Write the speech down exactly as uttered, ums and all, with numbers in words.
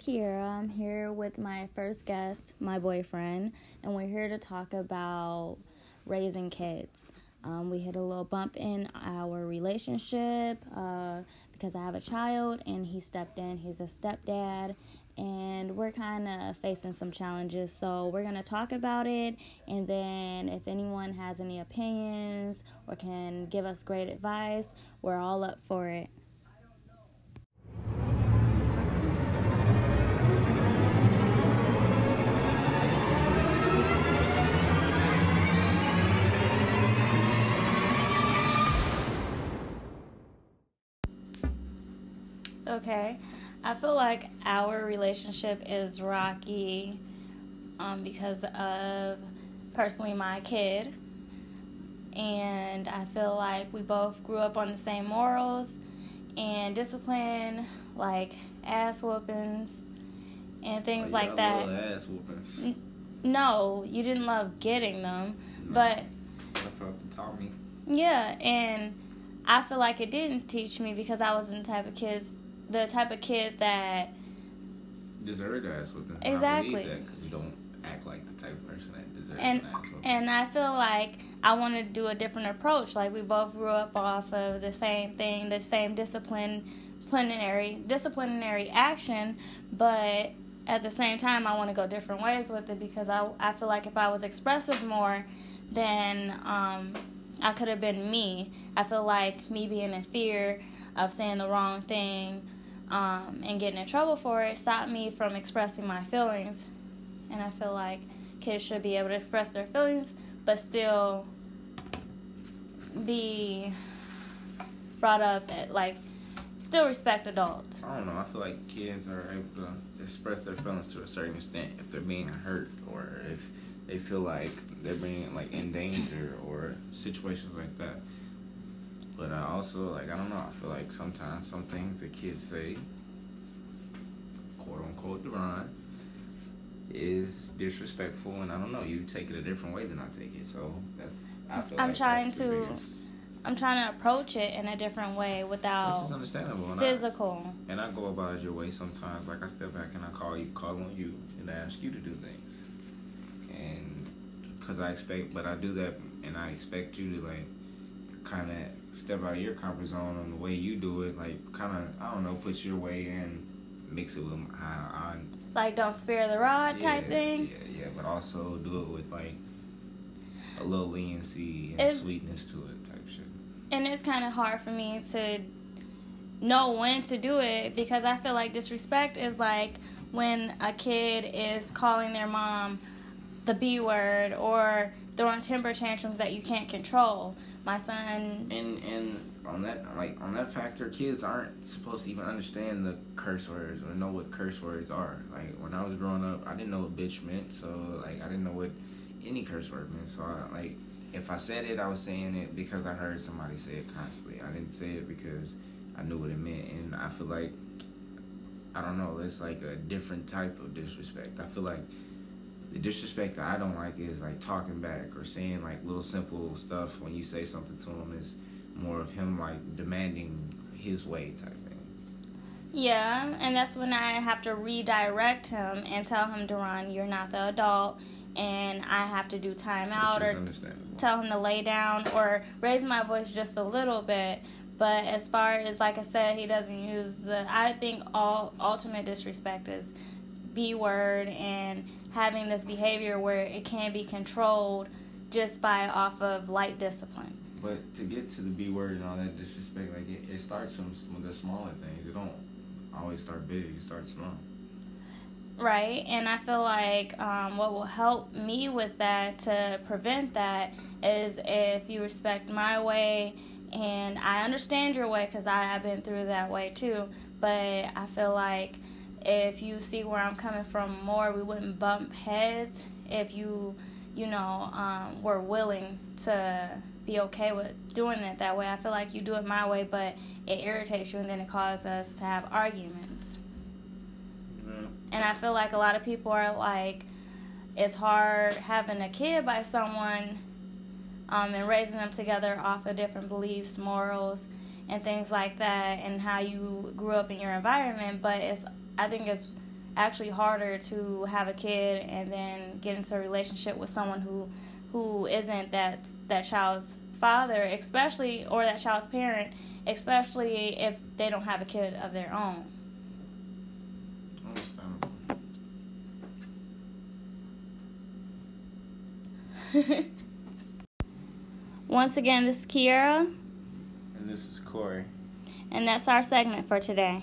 Kiara. I'm here with my first guest, my boyfriend, and we're here to talk about raising kids. Um, we hit a little bump in our relationship uh, because I have a child and he stepped in. He's a stepdad, and we're kind of facing some challenges. So we're going to talk about it, and then if anyone has any opinions or can give us great advice, we're all up for it. Okay, I feel like our relationship is rocky um, because of, personally, my kid. And I feel like we both grew up on the same morals and discipline, like ass whoopings and things oh, like that. Ass whoopings. N- no, you didn't love getting them, no. But I felt taught me. Yeah, and I feel like it didn't teach me because I wasn't the type of kids. The type of kid that deserved an ass whooping. Exactly. I believe that because you don't act like the type of person that deserves an ass whooping. And I feel like I want to do a different approach. Like we both grew up off of the same thing, the same discipline, disciplinary, disciplinary action, but at the same time, I want to go different ways with it because I I feel like if I was expressive more, then um, I could have been me. I feel like me being in fear of saying the wrong thing. Um, and getting in trouble for it stopped me from expressing my feelings. And I feel like kids should be able to express their feelings, but still be brought up at, like, still respect adults. I don't know. I feel like kids are able to express their feelings to a certain extent if they're being hurt or if they feel like they're being, like, in danger or situations like that. But I also, like, I don't know, I feel like sometimes some things that kids say, quote-unquote, Deron, is disrespectful, and I don't know, you take it a different way than I take it, so that's, I feel I'm like trying that's to, the biggest. I'm trying to approach it in a different way without Which is understandable. And physical. I, and I go about it your way sometimes, like I step back and I call you, call on you, and I ask you to do things. And, because I expect, but I do that, and I expect you to, like, kind of step out of your comfort zone on the way you do it, like kind of I don't know, put your way in, mix it with how I, like don't spare the rod yeah, type thing. Yeah, yeah, but also do it with like a little leniency and it's, sweetness to it type shit. And it's kind of hard for me to know when to do it because I feel like disrespect is like when a kid is calling their mom the B word or throwing temper tantrums that you can't control. My son and and on that like on that factor, kids aren't supposed to even understand the curse words or know what curse words are. Like when I was growing up, I didn't know what bitch meant, so like I didn't know what any curse word meant. So I, like if I said it, I was saying it because I heard somebody say it constantly. I didn't say it because I knew what it meant, and I feel like I don't know. It's like a different type of disrespect. I feel like. The disrespect that I don't like is, like, talking back or saying, like, little simple stuff when you say something to him is more of him, like, demanding his way type thing. Yeah, and that's when I have to redirect him and tell him, Deron, you're not the adult, and I have to do timeout or tell him to lay down or raise my voice just a little bit. But as far as, like I said, he doesn't use the... I think all ultimate disrespect is... B word and having this behavior where it can be controlled just by off of light discipline. But to get to the B word and all that disrespect, like it, it starts from the smaller things. It don't always start big. It starts small. Right, and I feel like um, what will help me with that to prevent that is if you respect my way, and I understand your way because I've been through that way too. But I feel like. If you see where I'm coming from more, we wouldn't bump heads if you, you know, um, were willing to be okay with doing it that way. I feel like you do it my way, but it irritates you, and then it causes us to have arguments. Yeah. And I feel like a lot of people are like, it's hard having a kid by someone um, and raising them together off of different beliefs, morals, and things like that, and how you grew up in your environment, but it's I think it's actually harder to have a kid and then get into a relationship with someone who who isn't that that child's father, especially, or that child's parent, especially if they don't have a kid of their own. Understandable. Once again, this is Kiara. And this is Corey. And that's our segment for today.